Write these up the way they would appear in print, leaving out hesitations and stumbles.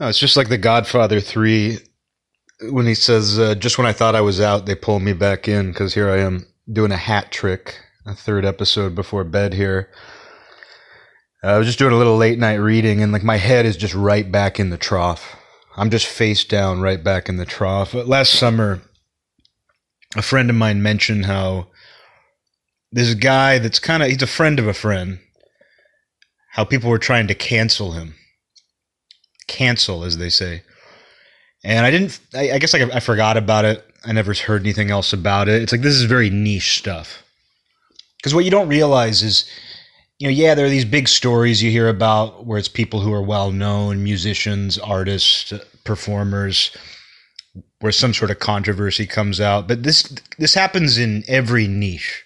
No, it's just like the Godfather 3 when he says, just when I thought I was out, they pulled me back in because here I am doing a hat trick, a third episode before bed here. I was just doing a little late night reading and like my head is just right back in the trough. I'm just face down right back in the trough. Last summer, a friend of mine mentioned how this guy that's kind of, he's a friend of a friend, how people were trying to cancel him. Cancel, as they say. And I guess I forgot about it. I never heard anything else about it. It's like, this is very niche stuff. Because what you don't realize is, you know, yeah, there are these big stories you hear about where it's people who are well-known, musicians, artists, performers, where some sort of controversy comes out. But this happens in every niche.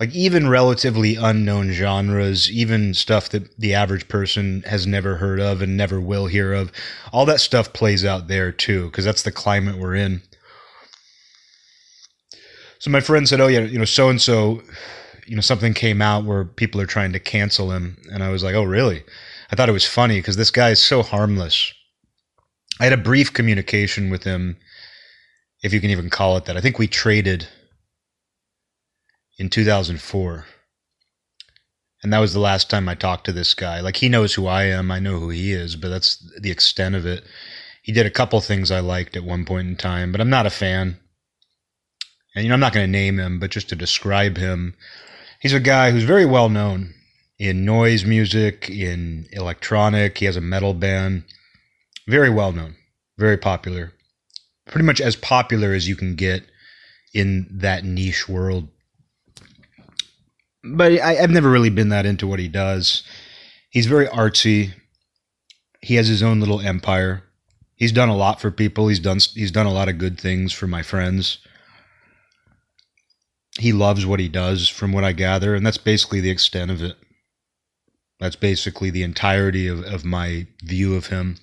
Like even relatively unknown genres, even stuff that the average person has never heard of and never will hear of, all that stuff plays out there too, because that's the climate we're in. So my friend said, oh yeah, you know, so-and-so, you know, something came out where people are trying to cancel him. And I was like, oh really? I thought it was funny because this guy is so harmless. I had a brief communication with him, if you can even call it that. I think we traded in 2004. And that was the last time I talked to this guy. Like, he knows who I am. I know who he is, but that's the extent of it. He did a couple things I liked at one point in time, but I'm not a fan. And, you know, I'm not going to name him, but just to describe him, he's a guy who's very well known in noise music, in electronic. He has a metal band. Very well known. Very popular. Pretty much as popular as you can get in that niche world. But I've never really been that into what he does. He's very artsy. He has his own little empire. He's done a lot for people. He's done a lot of good things for my friends. He loves what he does, from what I gather, and that's basically the extent of it. That's basically the entirety of my view of him.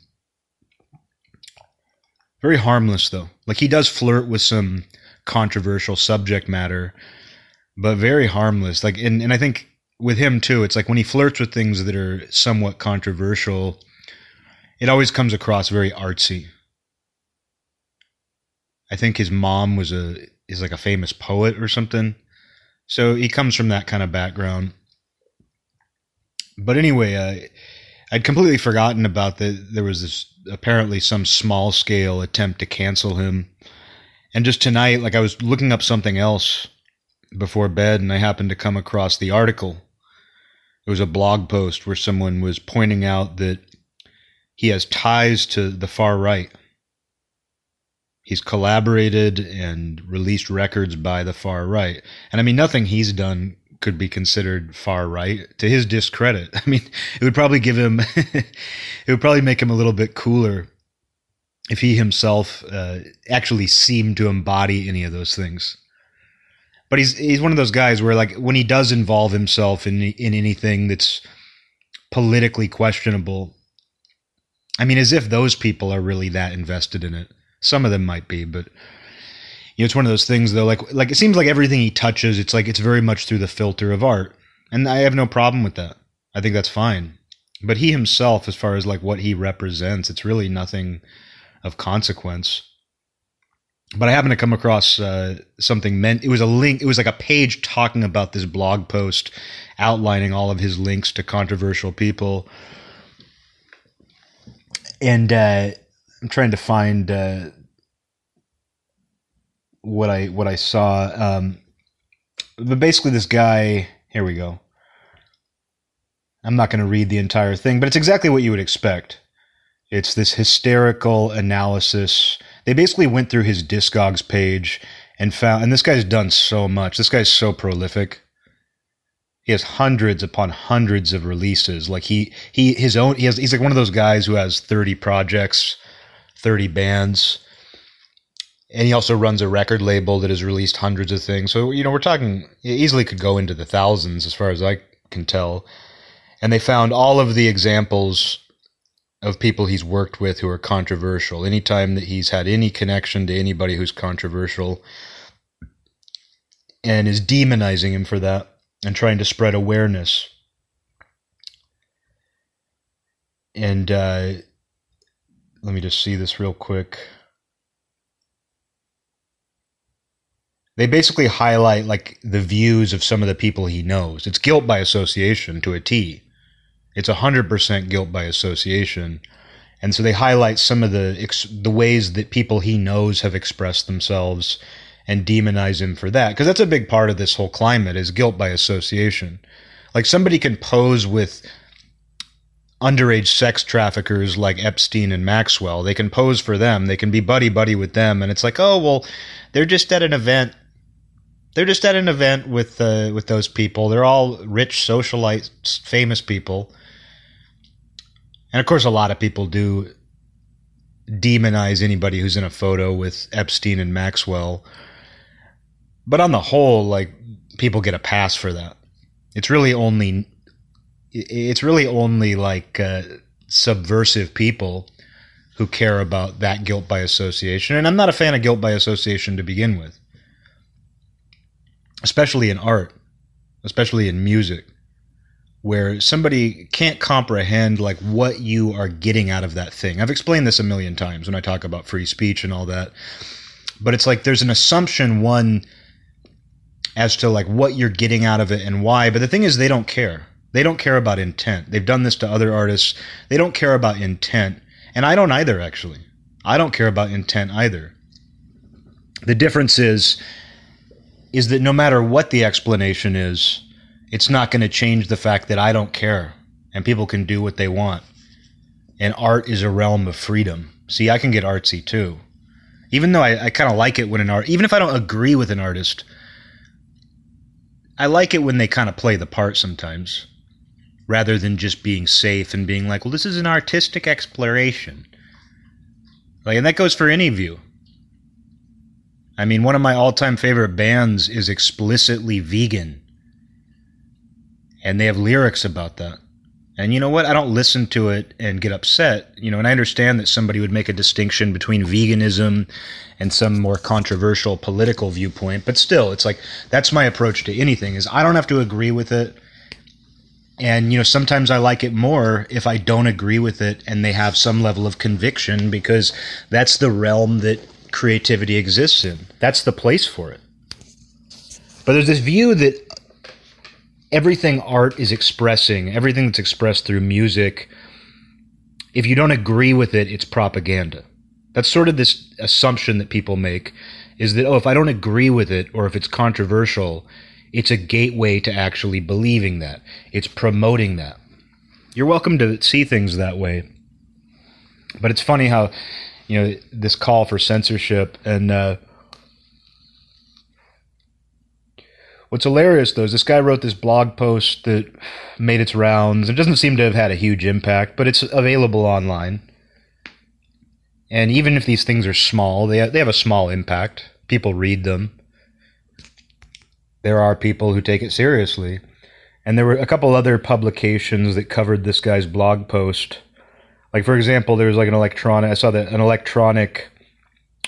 Very harmless, though. Like, he does flirt with some controversial subject matter, but very harmless. Like, and I think with him too, it's like when he flirts with things that are somewhat controversial, it always comes across very artsy. I think his mom is like a famous poet or something. So he comes from that kind of background. But anyway, I'd completely forgotten about that. There was this apparently some small scale attempt to cancel him. And just tonight, like, I was looking up something else before bed and I happened to come across the article. It was a blog post where someone was pointing out that he has ties to the far right. He's collaborated and released records by the far right. And I mean, nothing he's done could be considered far right, to his discredit. I mean, it would probably give him, it would probably make him a little bit cooler if he himself actually seemed to embody any of those things. But he's one of those guys where, like, when he does involve himself in anything that's politically questionable, I mean, as if those people are really that invested in it. Some of them might be, but you know, it's one of those things though, like it seems like everything he touches, it's like it's very much through the filter of art. And I have no problem with that. I think that's fine. But he himself, as far as like what he represents, it's really nothing of consequence. But I happened to come across it was a link, it was like a page talking about this blog post outlining all of his links to controversial people. And I'm trying to find what I saw. But basically this guy, here we go. I'm not going to read the entire thing, but it's exactly what you would expect. It's this hysterical analysis. They basically went through his Discogs page and found, and this guy's done so much. This guy's so prolific. He has hundreds upon hundreds of releases. Like he's like one of those guys who has 30 projects, 30 bands. And he also runs a record label that has released hundreds of things. So, you know, we're talking, it easily could go into the thousands as far as I can tell. And they found all of the examples of people he's worked with who are controversial. Anytime that he's had any connection to anybody who's controversial, and is demonizing him for that and trying to spread awareness. And Let me just see this real quick. They basically highlight like the views of some of the people he knows. It's guilt by association to a T. It's 100% guilt by association. And so they highlight some of the ways that people he knows have expressed themselves and demonize him for that. Because that's a big part of this whole climate is guilt by association. Like somebody can pose with underage sex traffickers like Epstein and Maxwell. They can pose for them. They can be buddy-buddy with them. And it's like, oh, well, they're just at an event. They're just at an event with those people. They're all rich, socialites, famous people. And, of course, a lot of people do demonize anybody who's in a photo with Epstein and Maxwell. But on the whole, like, people get a pass for that. It's really only like subversive people who care about that guilt by association. And I'm not a fan of guilt by association to begin with, especially in art, especially in music, where somebody can't comprehend like what you are getting out of that thing. I've explained this a million times when I talk about free speech and all that, but it's like there's an assumption one as to like what you're getting out of it and why. But the thing is, they don't care. They don't care about intent. They've done this to other artists. They don't care about intent. And I don't either, actually. I don't care about intent either. The difference is that no matter what the explanation is, it's not going to change the fact that I don't care. And people can do what they want. And art is a realm of freedom. See, I can get artsy too. Even though I kind of like it when even if I don't agree with an artist, I like it when they kind of play the part sometimes, rather than just being safe and being like, well, this is an artistic exploration. Like, and that goes for any view. I mean, one of my all-time favorite bands is explicitly vegan. And they have lyrics about that. And you know what? I don't listen to it and get upset. You know, and I understand that somebody would make a distinction between veganism and some more controversial political viewpoint. But still, it's like, that's my approach to anything is I don't have to agree with it. And, you know, sometimes I like it more if I don't agree with it and they have some level of conviction, because that's the realm that creativity exists in. That's the place for it. But there's this view that everything art is expressing, everything that's expressed through music, if you don't agree with it, it's propaganda. That's sort of this assumption that people make is that, oh, if I don't agree with it or if it's controversial, it's a gateway to actually believing that. It's promoting that. You're welcome to see things that way. But it's funny how, you know, this call for censorship and what's hilarious, though, is this guy wrote this blog post that made its rounds. It doesn't seem to have had a huge impact, but it's available online. And even if these things are small, they have a small impact. People read them. There are people who take it seriously. And there were a couple other publications that covered this guy's blog post. Like, for example, there was like an electronic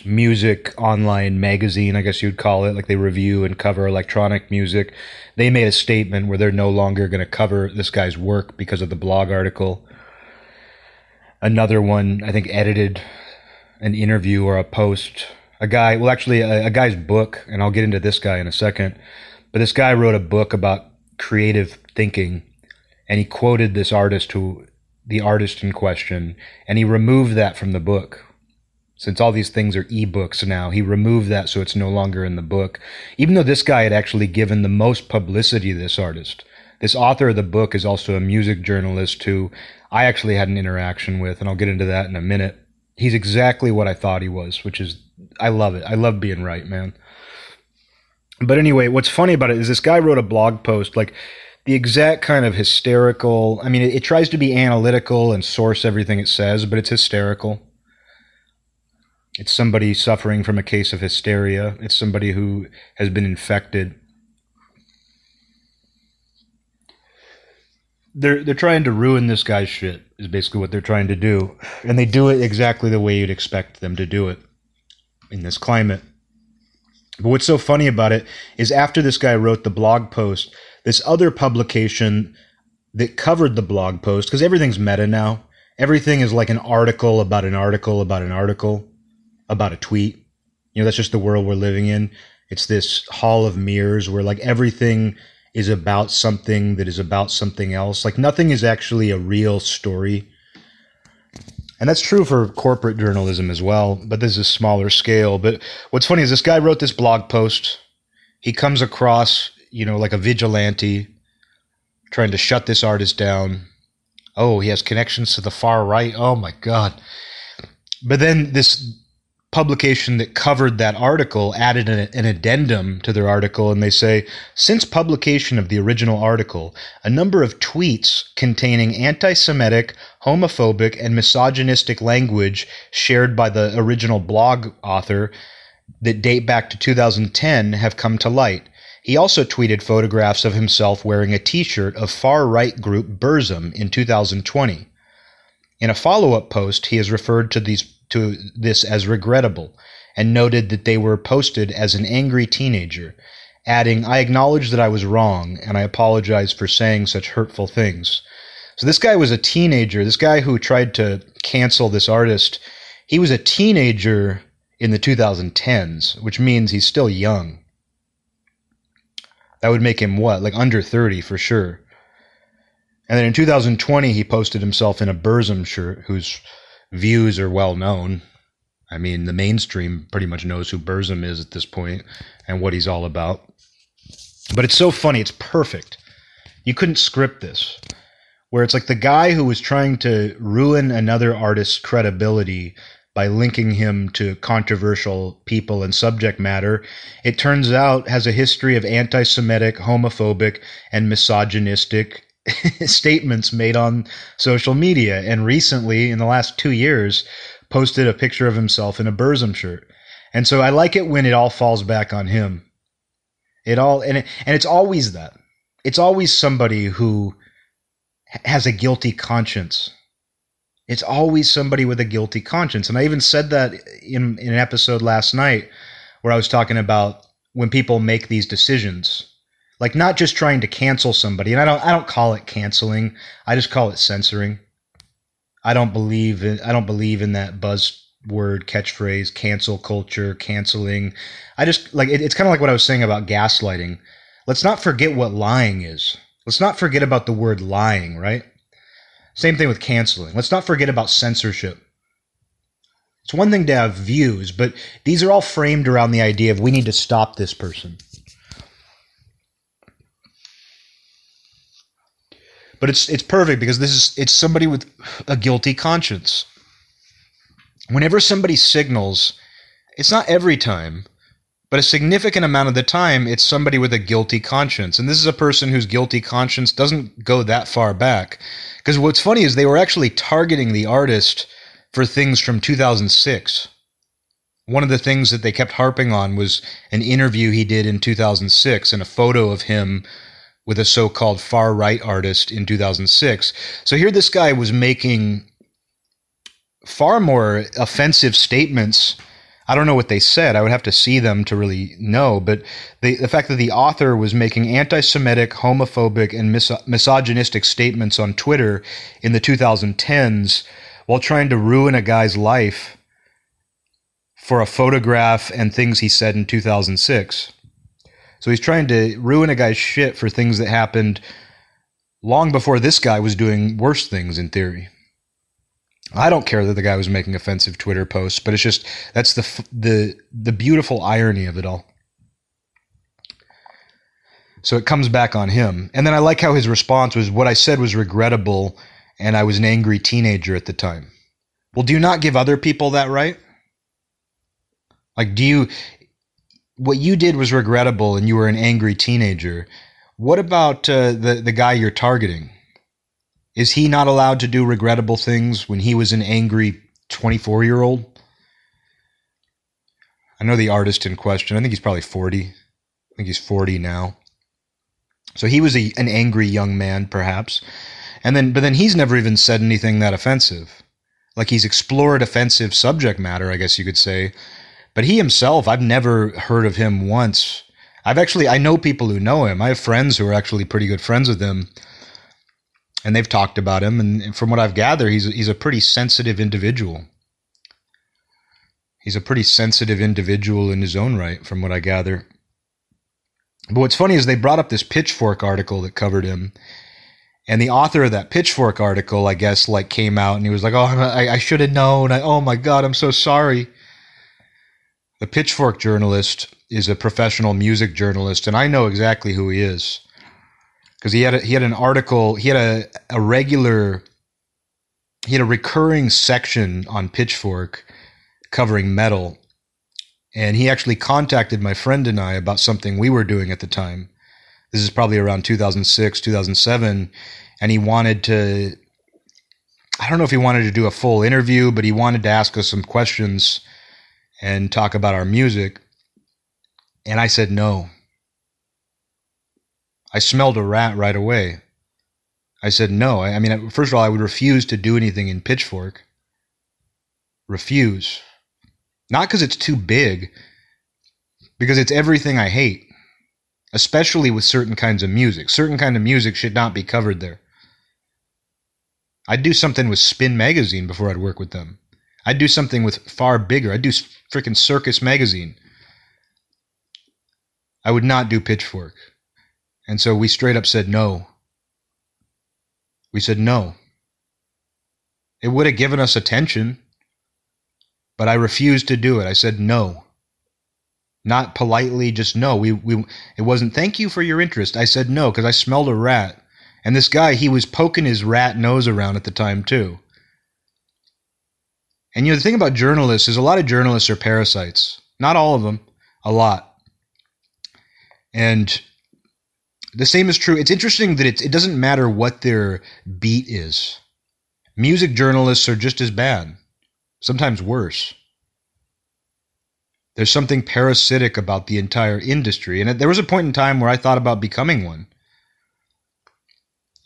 music online magazine, I guess you'd call it, like they review and cover electronic music. They made a statement where they're no longer going to cover this guy's work because of the blog article. Another one, I think, edited an interview or a post. A guy's book, and I'll get into this guy in a second, but this guy wrote a book about creative thinking, and he quoted this artist the artist in question, and he removed that from the book. Since all these things are ebooks now, he removed that so it's no longer in the book. Even though this guy had actually given the most publicity to this artist. This author of the book is also a music journalist who I actually had an interaction with, and I'll get into that in a minute. He's exactly what I thought he was, which is, I love it. I love being right, man. But anyway, what's funny about it is this guy wrote a blog post, like the exact kind of hysterical, I mean, it tries to be analytical and source everything it says, but it's hysterical. It's somebody suffering from a case of hysteria. It's somebody who has been infected. They're trying to ruin this guy's shit, is basically what they're trying to do. And they do it exactly the way you'd expect them to do it in this climate. But what's so funny about it is after this guy wrote the blog post, this other publication that covered the blog post, because everything's meta now, everything is like an article about an article about an article about a tweet. You know, that's just the world we're living in. It's this hall of mirrors where like everything is about something that is about something else. Like nothing is actually a real story. And that's true for corporate journalism as well, but this is a smaller scale. But what's funny is this guy wrote this blog post. He comes across, you know, like a vigilante trying to shut this artist down. Oh, he has connections to the far right. Oh my God. But then this publication that covered that article added an addendum to their article, and they say, since publication of the original article, a number of tweets containing anti-Semitic, homophobic, and misogynistic language shared by the original blog author that date back to 2010 have come to light. He also tweeted photographs of himself wearing a t-shirt of far-right group Burzum in 2020. In a follow-up post, he has referred to this as regrettable and noted that they were posted as an angry teenager, adding, I acknowledge that I was wrong and I apologize for saying such hurtful things. So this guy was a teenager. This guy who tried to cancel this artist, he was a teenager in the 2010s, which means he's still young. That would make him what? Like under 30 for sure. And then in 2020, he posted himself in a Burzum shirt whose views are well known. I mean, the mainstream pretty much knows who Burzum is at this point and what he's all about. But it's so funny. It's perfect. You couldn't script this. Where it's like the guy who was trying to ruin another artist's credibility by linking him to controversial people and subject matter, it turns out has a history of anti-Semitic, homophobic, and misogynistic statements made on social media, and recently in the last 2 years posted a picture of himself in a Burzum shirt. And so I like it when it all falls back on him. It's always that. It's always somebody who has a guilty conscience. It's always somebody with a guilty conscience. And I even said that in an episode last night where I was talking about when people make these decisions. Like not just trying to cancel somebody, and I don't call it canceling. I just call it censoring. I don't believe in that buzzword catchphrase, cancel culture, canceling. I just like it's kind of like what I was saying about gaslighting. Let's not forget what lying is. Let's not forget about the word lying, right? Same thing with canceling. Let's not forget about censorship. It's one thing to have views, but these are all framed around the idea of we need to stop this person. But it's perfect because it's somebody with a guilty conscience. Whenever somebody signals, it's not every time, but a significant amount of the time, it's somebody with a guilty conscience. And this is a person whose guilty conscience doesn't go that far back. Because what's funny is they were actually targeting the artist for things from 2006. One of the things that they kept harping on was an interview he did in 2006 and a photo of him with a so-called far-right artist in 2006. So here this guy was making far more offensive statements. I don't know what they said. I would have to see them to really know. But the fact that the author was making anti-Semitic, homophobic, and misogynistic statements on Twitter in the 2010s while trying to ruin a guy's life for a photograph and things he said in 2006. So he's trying to ruin a guy's shit for things that happened long before this guy was doing worse things, in theory. I don't care that the guy was making offensive Twitter posts, but it's just that's the beautiful irony of it all. So it comes back on him. And then I like how his response was, what I said was regrettable, and I was an angry teenager at the time. Well, do you not give other people that right? Like, do you... What you did was regrettable and you were an angry teenager. What about the guy you're targeting? Is he not allowed to do regrettable things when he was an angry 24-year-old? I know the artist in question. I think he's probably 40. I think he's 40 now. So he was an angry young man, perhaps. But then he's never even said anything that offensive. Like he's explored offensive subject matter, I guess you could say. But he himself, I've never heard of him once. I know people who know him. I have friends who are actually pretty good friends with him. and they've talked about him. And from what I've gathered, he's a pretty sensitive individual. He's a pretty sensitive individual in his own right, from what I gather. But what's funny is they brought up this Pitchfork article that covered him. And the author of that Pitchfork article, I guess, like came out and he was like, oh, I should have known. Oh, my God, I'm so sorry. The Pitchfork journalist is a professional music journalist, and I know exactly who he is. Because he had a recurring section on Pitchfork covering metal. And he actually contacted my friend and I about something we were doing at the time. This is probably around 2006, 2007. And he wanted to, I don't know if he wanted to do a full interview, but he wanted to ask us some questions and talk about our music. And I said no. I smelled a rat right away. I said no. I mean, first of all, I would refuse to do anything in Pitchfork. Refuse. Not because it's too big, because it's everything I hate. Especially with certain kinds of music. Certain kind of music should not be covered there. I'd do something with Spin Magazine before I'd work with them. I'd do something with far bigger. I'd do freaking Circus Magazine. I would not do Pitchfork. And so we straight up said no. We said no. It would have given us attention, but I refused to do it. I said no. Not politely, just no. It wasn't thank you for your interest. I said no because I smelled a rat. And this guy, he was poking his rat nose around at the time too. And the thing about journalists is a lot of journalists are parasites. Not all of them, a lot. And the same is true. It's interesting that it doesn't matter what their beat is. Music journalists are just as bad, sometimes worse. There's something parasitic about the entire industry. And there was a point in time where I thought about becoming one.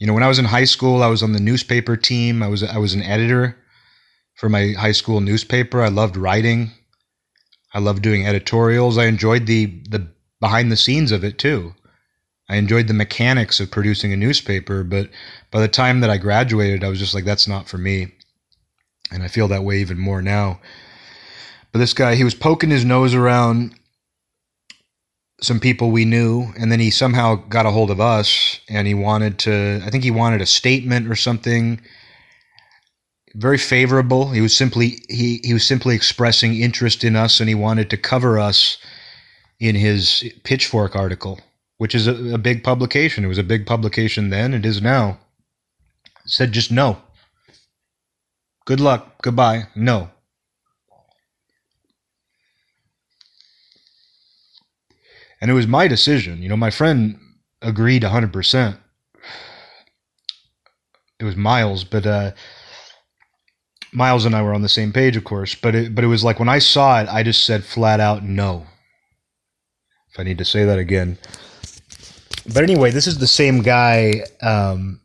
When I was in high school, I was on the newspaper team. I was an editor for my high school newspaper. I loved writing. I loved doing editorials. I enjoyed the behind the scenes of it too. I enjoyed the mechanics of producing a newspaper. But by the time that I graduated, I was just like, that's not for me. And I feel that way even more now. But this guy, he was poking his nose around some people we knew, and then he somehow got a hold of us, and he wanted a statement or something very favorable. He was simply expressing interest in us, and he wanted to cover us in his Pitchfork article, which is a big publication. It was a big publication then, it is now. It said just no. Good luck, goodbye, no. And it was my decision. My friend agreed 100%. It was Miles, but Miles and I were on the same page, of course. But it was like when I saw it, I just said flat out no. If I need to say that again. But anyway, this is the same guy. I'm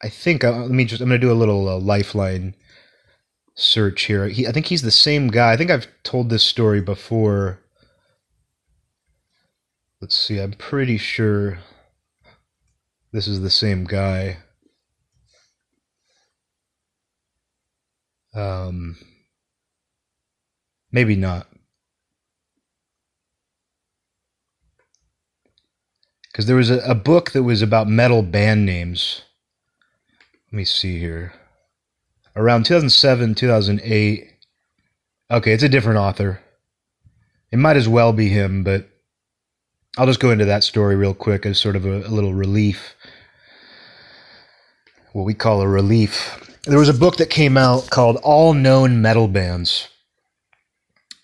going to do a little lifeline search here. I think he's the same guy. I think I've told this story before. Let's see, I'm pretty sure this is the same guy. Maybe not. Because there was a book that was about metal band names. Let me see here. Around 2007, 2008. Okay, it's a different author. It might as well be him, but I'll just go into that story real quick as sort of a little relief. What we call a relief. There was a book that came out called All Known Metal Bands.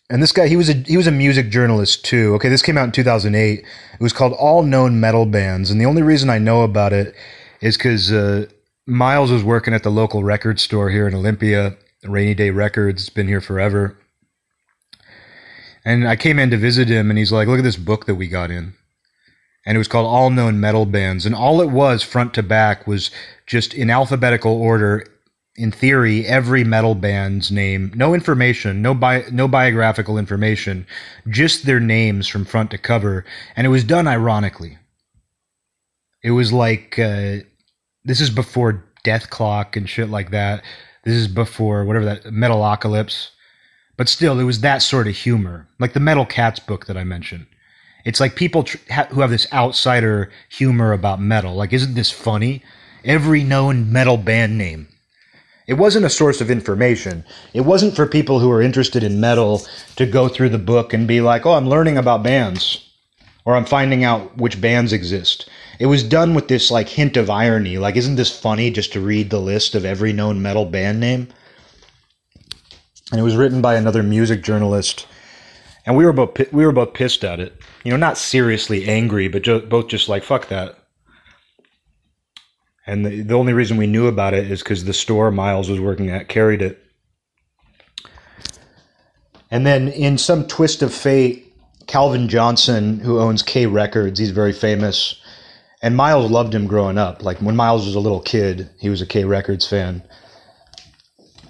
And this guy, he was a music journalist too. Okay, this came out in 2008. It was called All Known Metal Bands. And the only reason I know about it is because Miles was working at the local record store here in Olympia, Rainy Day Records. It's been here forever. And I came in to visit him, and he's like, look at this book that we got in. And it was called All Known Metal Bands. And all it was, front to back, was just in alphabetical order, in theory, every metal band's name. No information, no biographical information, just their names from front to cover. And it was done ironically. It was like, this is before Death Clock and shit like that. This is before whatever that Metalocalypse, but still it was that sort of humor, like the Metal Cats book that I mentioned. It's like people who have this outsider humor about metal. Like, isn't this funny? Every known metal band name. It wasn't a source of information. It wasn't for people who are interested in metal to go through the book and be like, oh, I'm learning about bands, or I'm finding out which bands exist. It was done with this like hint of irony. Like, isn't this funny just to read the list of every known metal band name? And it was written by another music journalist. And we were both pissed at it. You know, not seriously angry, but both just like, fuck that. And the only reason we knew about it is because the store Miles was working at carried it. And then in some twist of fate, Calvin Johnson, who owns K Records, he's very famous. And Miles loved him growing up. Like, when Miles was a little kid, he was a K Records fan.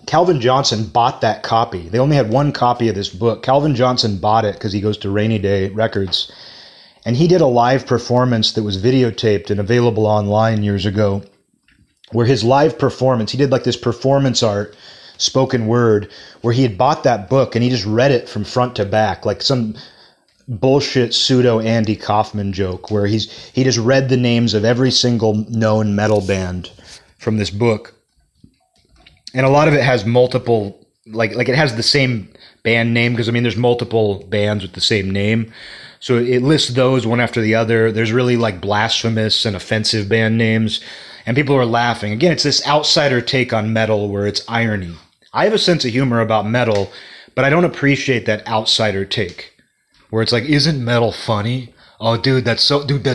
Calvin Johnson bought that copy. They only had one copy of this book. Calvin Johnson bought it because he goes to Rainy Day Records. And he did a live performance that was videotaped and available online years ago, where his live performance, he did like this performance art, spoken word, where he had bought that book and he just read it from front to back, like some bullshit pseudo Andy Kaufman joke, where he just read the names of every single known metal band from this book. And a lot of it has multiple, like it has the same band name, because I mean, there's multiple bands with the same name. So it lists those one after the other. There's really like blasphemous and offensive band names, and people are laughing. Again, it's this outsider take on metal where it's irony. I have a sense of humor about metal, but I don't appreciate that outsider take where it's like, isn't metal funny? Oh, dude, that's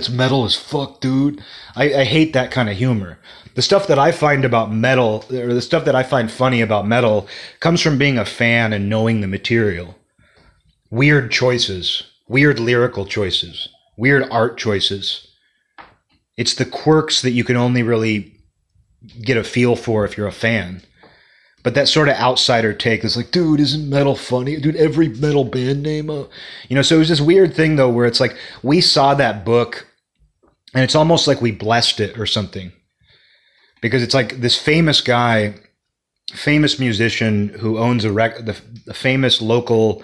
metal as fuck, dude. I hate that kind of humor. The stuff that I find about metal, or the stuff that I find funny about metal, comes from being a fan and knowing the material. Weird choices. Weird lyrical choices, weird art choices. It's the quirks that you can only really get a feel for if you're a fan. But that sort of outsider take is like, dude, isn't metal funny? Dude, every metal band name. You know, so it was this weird thing, though, where it's like we saw that book and it's almost like we blessed it or something. Because it's like this famous guy, famous musician who owns the famous local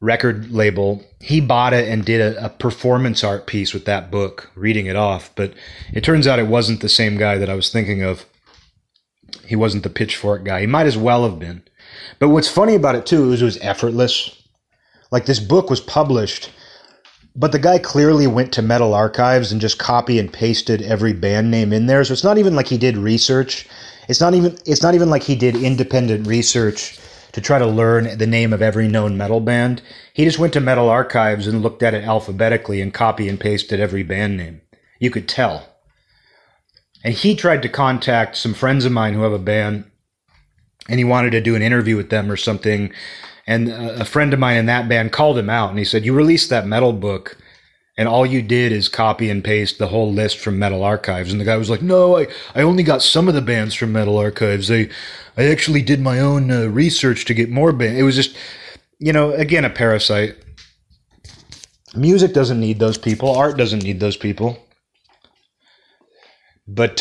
record label, he bought it and did a performance art piece with that book, reading it off. But it turns out it wasn't the same guy that I was thinking of. He wasn't the Pitchfork guy. He might as well have been. But what's funny about it too is it was effortless. Like, this book was published, but the guy clearly went to Metal Archives and just copy and pasted every band name in there. So it's not even like he did research. It's not even like he did independent research to try to learn the name of every known metal band. He just went to Metal Archives and looked at it alphabetically and copy and pasted every band name. You could tell. And he tried to contact some friends of mine who have a band, and he wanted to do an interview with them or something. And a friend of mine in that band called him out, and he said, you released that metal book, and all you did is copy and paste the whole list from Metal Archives. And the guy was like, no, I only got some of the bands from Metal Archives. I actually did my own research to get more bands. It was just, you know, again, a parasite. Music doesn't need those people. Art doesn't need those people. But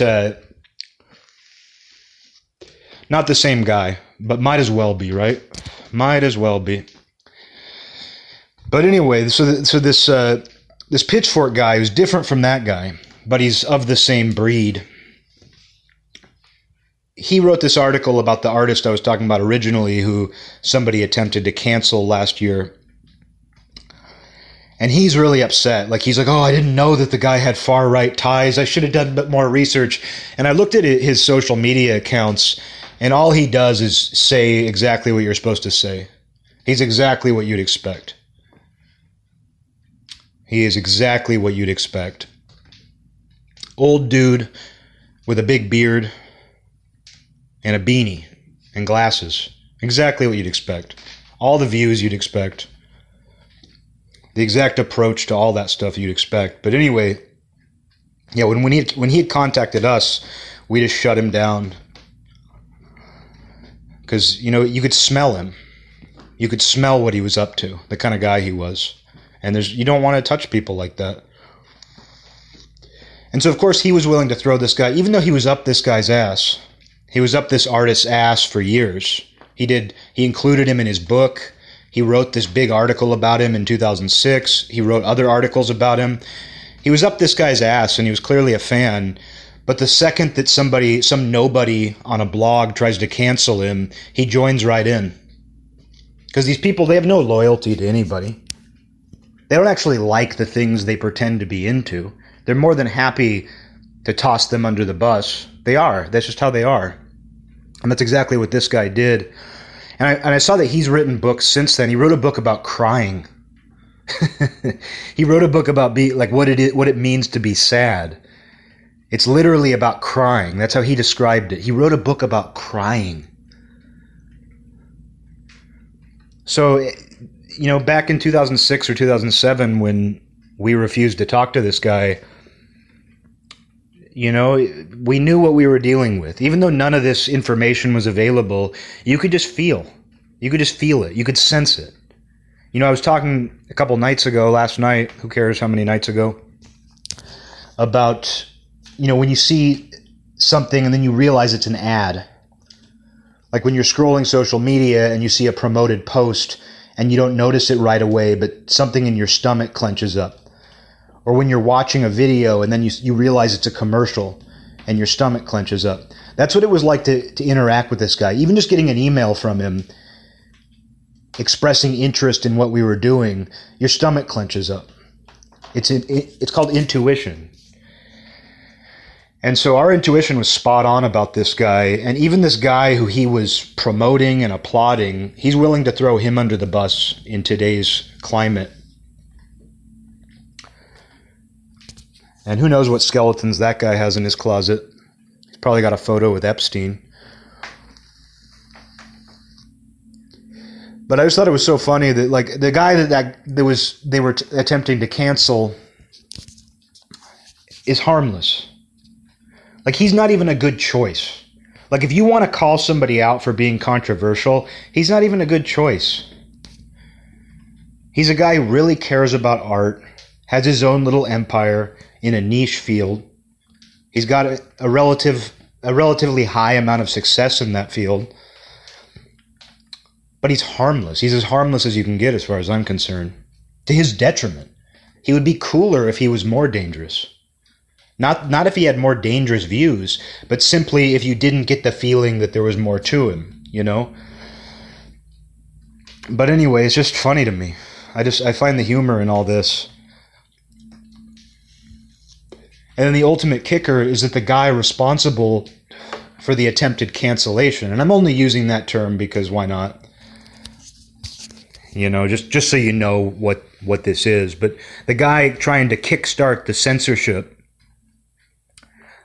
not the same guy, but might as well be, right? Might as well be. But anyway, This Pitchfork guy who's different from that guy, but he's of the same breed. He wrote this article about the artist I was talking about originally, who somebody attempted to cancel last year. And he's really upset. Like, he's like, oh, I didn't know that the guy had far-right ties. I should have done a bit more research. And I looked at his social media accounts, and all he does is say exactly what you're supposed to say. He's exactly what you'd expect. He is exactly what you'd expect. Old dude with a big beard and a beanie and glasses. Exactly what you'd expect. All the views you'd expect. The exact approach to all that stuff you'd expect. But anyway, yeah, when he had contacted us, we just shut him down. Because, you know, you could smell him. You could smell what he was up to, the kind of guy he was. And you don't want to touch people like that. And so, of course, he was willing to throw this guy, even though he was up this guy's ass. He was up this artist's ass for years. He included him in his book. He wrote this big article about him in 2006. He wrote other articles about him. He was up this guy's ass, and he was clearly a fan. But the second that some nobody on a blog tries to cancel him, he joins right in. Because these people, they have no loyalty to anybody. They don't actually like the things they pretend to be into. They're more than happy to toss them under the bus. They are. That's just how they are. And that's exactly what this guy did. And I saw that he's written books since then. He wrote a book about crying. He wrote a book about what it means to be sad. It's literally about crying. That's how he described it. He wrote a book about crying. So, you know, back in 2006 or 2007, when we refused to talk to this guy, you know, we knew what we were dealing with. Even though none of this information was available, you could just feel. You could just feel it. You could sense it. You know, I was talking a couple nights ago, last night, who cares how many nights ago, about, you know, when you see something and then you realize it's an ad. Like when you're scrolling social media and you see a promoted post and you don't notice it right away, but something in your stomach clenches up. Or when you're watching a video and then you realize it's a commercial and your stomach clenches up. That's what it was like to interact with this guy. Even just getting an email from him expressing interest in what we were doing, your stomach clenches up. It's called intuition. And so our intuition was spot on about this guy. And even this guy who he was promoting and applauding, he's willing to throw him under the bus in today's climate. And who knows what skeletons that guy has in his closet. He's probably got a photo with Epstein. But I just thought it was so funny that, like, the guy they were attempting to cancel is harmless. Like, he's not even a good choice. Like, if you want to call somebody out for being controversial, he's not even a good choice. He's a guy who really cares about art, has his own little empire in a niche field. He's got a relatively high amount of success in that field. But he's harmless. He's as harmless as you can get as far as I'm concerned. To his detriment. He would be cooler if he was more dangerous. Not if he had more dangerous views, but simply if you didn't get the feeling that there was more to him, you know? But anyway, it's just funny to me. I find the humor in all this. And then the ultimate kicker is that the guy responsible for the attempted cancellation, and I'm only using that term because why not? You know, just so you know what this is. But the guy trying to kickstart the censorship,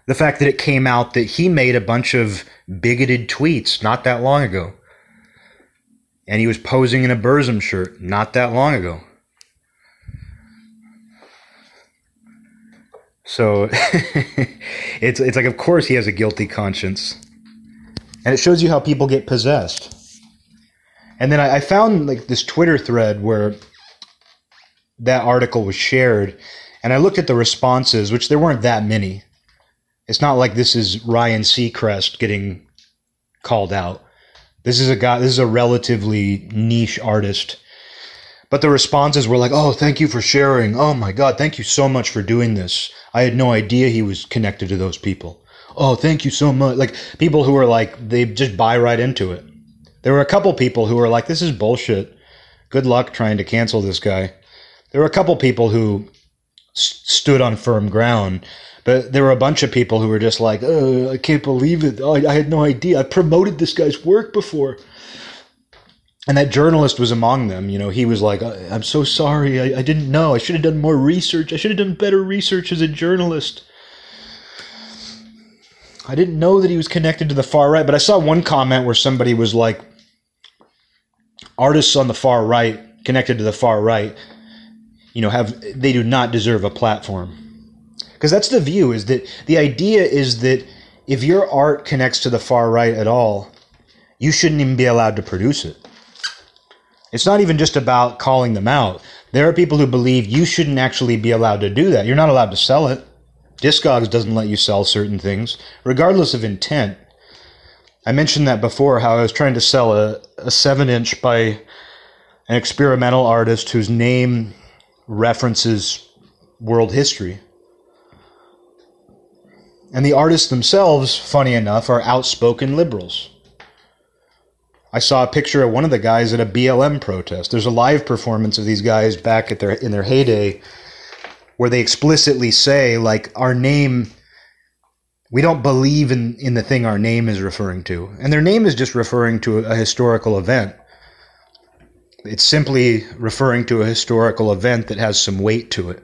the fact that it came out that he made a bunch of bigoted tweets not that long ago. And he was posing in a Burzum shirt not that long ago. So it's like, of course he has a guilty conscience. And it shows you how people get possessed. And then I found like this Twitter thread where that article was shared. And I looked at the responses, which there weren't that many. It's not like this is Ryan Seacrest getting called out. This is a guy. This is a relatively niche artist. But the responses were like, oh, thank you for sharing. Oh, my God, thank you so much for doing this. I had no idea he was connected to those people. Oh, thank you so much. Like, people who are like, they just buy right into it. There were a couple people who were like, this is bullshit. Good luck trying to cancel this guy. There were a couple people who stood on firm ground. But there were a bunch of people who were just like, oh, I can't believe it. Oh, I had no idea. I promoted this guy's work before. And that journalist was among them. You know, he was like, I'm so sorry. I didn't know. I should have done more research. I should have done better research as a journalist. I didn't know that he was connected to the far right. But I saw one comment where somebody was like, artists on the far right, connected to the far right, you know, they do not deserve a platform. Because that's the view, is that the idea is that if your art connects to the far right at all, you shouldn't even be allowed to produce it. It's not even just about calling them out. There are people who believe you shouldn't actually be allowed to do that. You're not allowed to sell it. Discogs doesn't let you sell certain things, regardless of intent. I mentioned that before, how I was trying to sell a 7-inch by an experimental artist whose name references world history. And the artists themselves, funny enough, are outspoken liberals. I saw a picture of one of the guys at a BLM protest. There's a live performance of these guys back at in their heyday where they explicitly say, like, our name, we don't believe in the thing our name is referring to. And their name is just referring to a historical event. It's simply referring to a historical event that has some weight to it.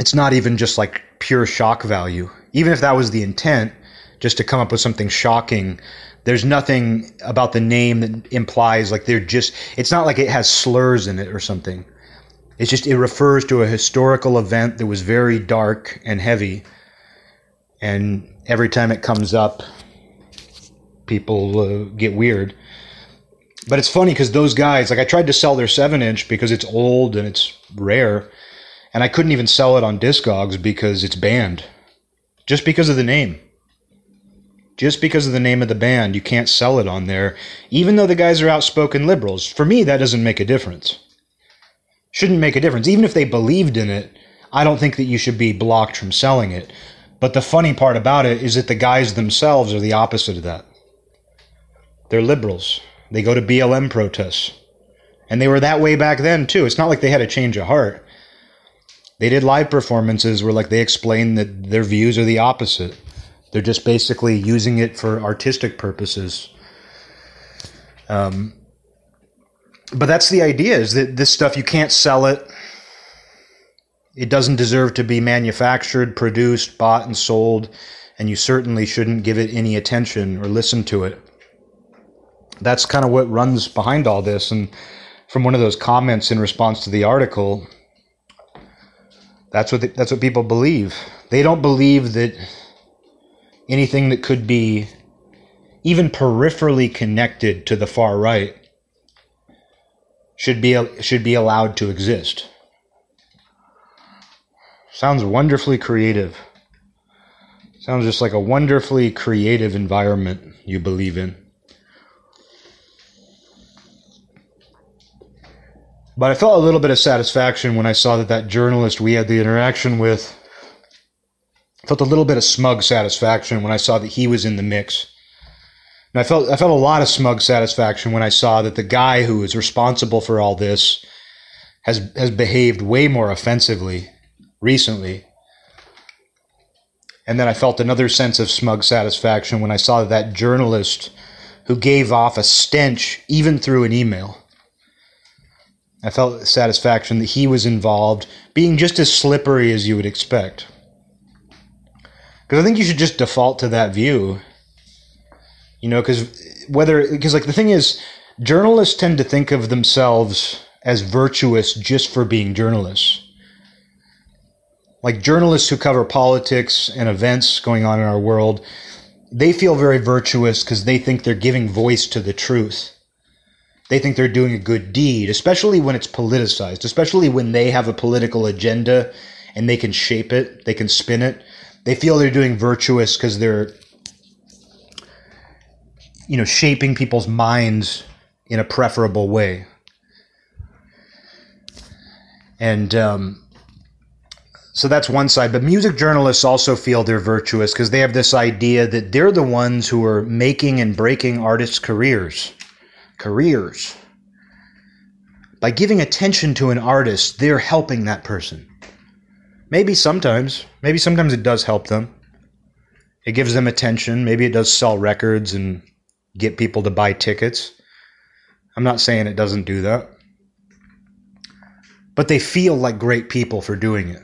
It's not even just like pure shock value. Even if that was the intent, just to come up with something shocking, there's nothing about the name that implies like they're just, it's not like it has slurs in it or something. It's just, it refers to a historical event that was very dark and heavy. And every time it comes up, people get weird. But it's funny because those guys, like I tried to sell their 7-inch because it's old and it's rare. And I couldn't even sell it on Discogs because it's banned. Just because of the name. Just because of the name of the band, you can't sell it on there. Even though the guys are outspoken liberals. For me, that doesn't make a difference. Shouldn't make a difference. Even if they believed in it, I don't think that you should be blocked from selling it. But the funny part about it is that the guys themselves are the opposite of that. They're liberals. They go to BLM protests. And they were that way back then, too. It's not like they had a change of heart. They did live performances where, like, they explained that their views are the opposite. They're just basically using it for artistic purposes. But that's the idea, is that this stuff, you can't sell it. It doesn't deserve to be manufactured, produced, bought, and sold. And you certainly shouldn't give it any attention or listen to it. That's kind of what runs behind all this. And from one of those comments in response to the article, that's what people believe. They don't believe that anything that could be even peripherally connected to the far right should be allowed to exist. Sounds wonderfully creative. Sounds just like a wonderfully creative environment you believe in. But I felt a little bit of satisfaction when I saw that journalist we had the interaction with. I felt a little bit of smug satisfaction when I saw that he was in the mix. And I felt a lot of smug satisfaction when I saw that the guy who is responsible for all this has behaved way more offensively recently. And then I felt another sense of smug satisfaction when I saw that journalist who gave off a stench even through an email. I felt satisfaction that he was involved, being just as slippery as you would expect. Because I think you should just default to that view. You know, because like the thing is, journalists tend to think of themselves as virtuous just for being journalists. Like journalists who cover politics and events going on in our world, they feel very virtuous because they think they're giving voice to the truth. They think they're doing a good deed, especially when it's politicized, especially when they have a political agenda and they can shape it, they can spin it. They feel they're doing virtuous because they're, you know, shaping people's minds in a preferable way. And so that's one side. But music journalists also feel they're virtuous because they have this idea that they're the ones who are making and breaking artists' careers. By giving attention to an artist, they're helping that person. Maybe sometimes it does help them. It gives them attention. Maybe it does sell records and get people to buy tickets. I'm not saying it doesn't do that. But they feel like great people for doing it.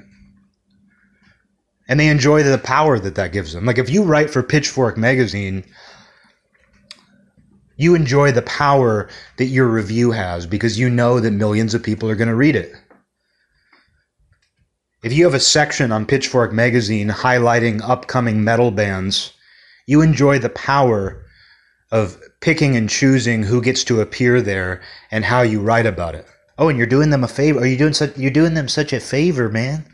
And they enjoy the power that gives them. Like if you write for Pitchfork magazine, you enjoy the power that your review has because you know that millions of people are going to read it. If you have a section on Pitchfork magazine highlighting upcoming metal bands, you enjoy the power of picking and choosing who gets to appear there and how you write about it. Oh, and you're doing them a favor. You're doing them such a favor, man.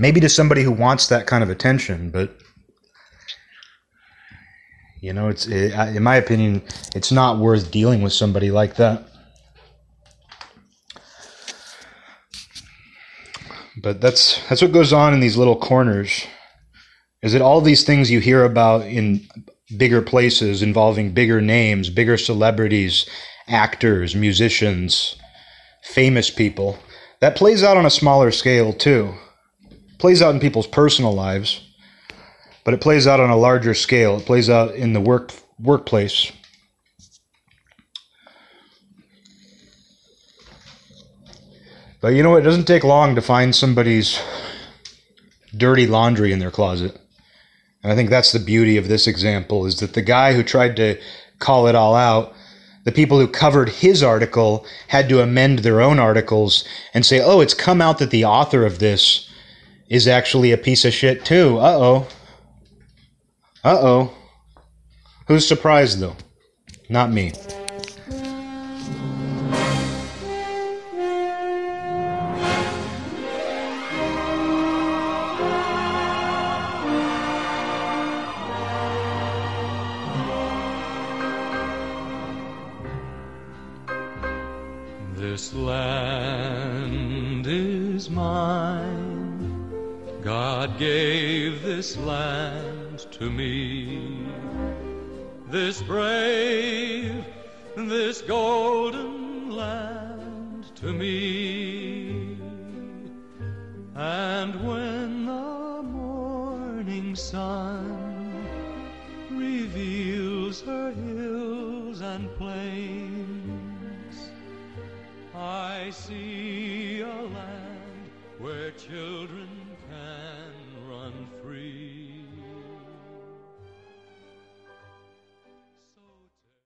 Maybe to somebody who wants that kind of attention, but you know, in my opinion, it's not worth dealing with somebody like that. But that's what goes on in these little corners. Is that all these things you hear about in bigger places involving bigger names, bigger celebrities, actors, musicians, famous people, that plays out on a smaller scale too. It plays out in people's personal lives, but it plays out on a larger scale. It plays out in the workplace. But you know, it doesn't take long to find somebody's dirty laundry in their closet. And I think that's the beauty of this example, is that the guy who tried to call it all out, the people who covered his article had to amend their own articles and say, oh, it's come out that the author of this is actually a piece of shit too. Uh-oh. Who's surprised, though? Not me. This land is mine. God gave this land to me. This brave, this golden land to me. And when the morning sun reveals her hills and plains, I see a land where children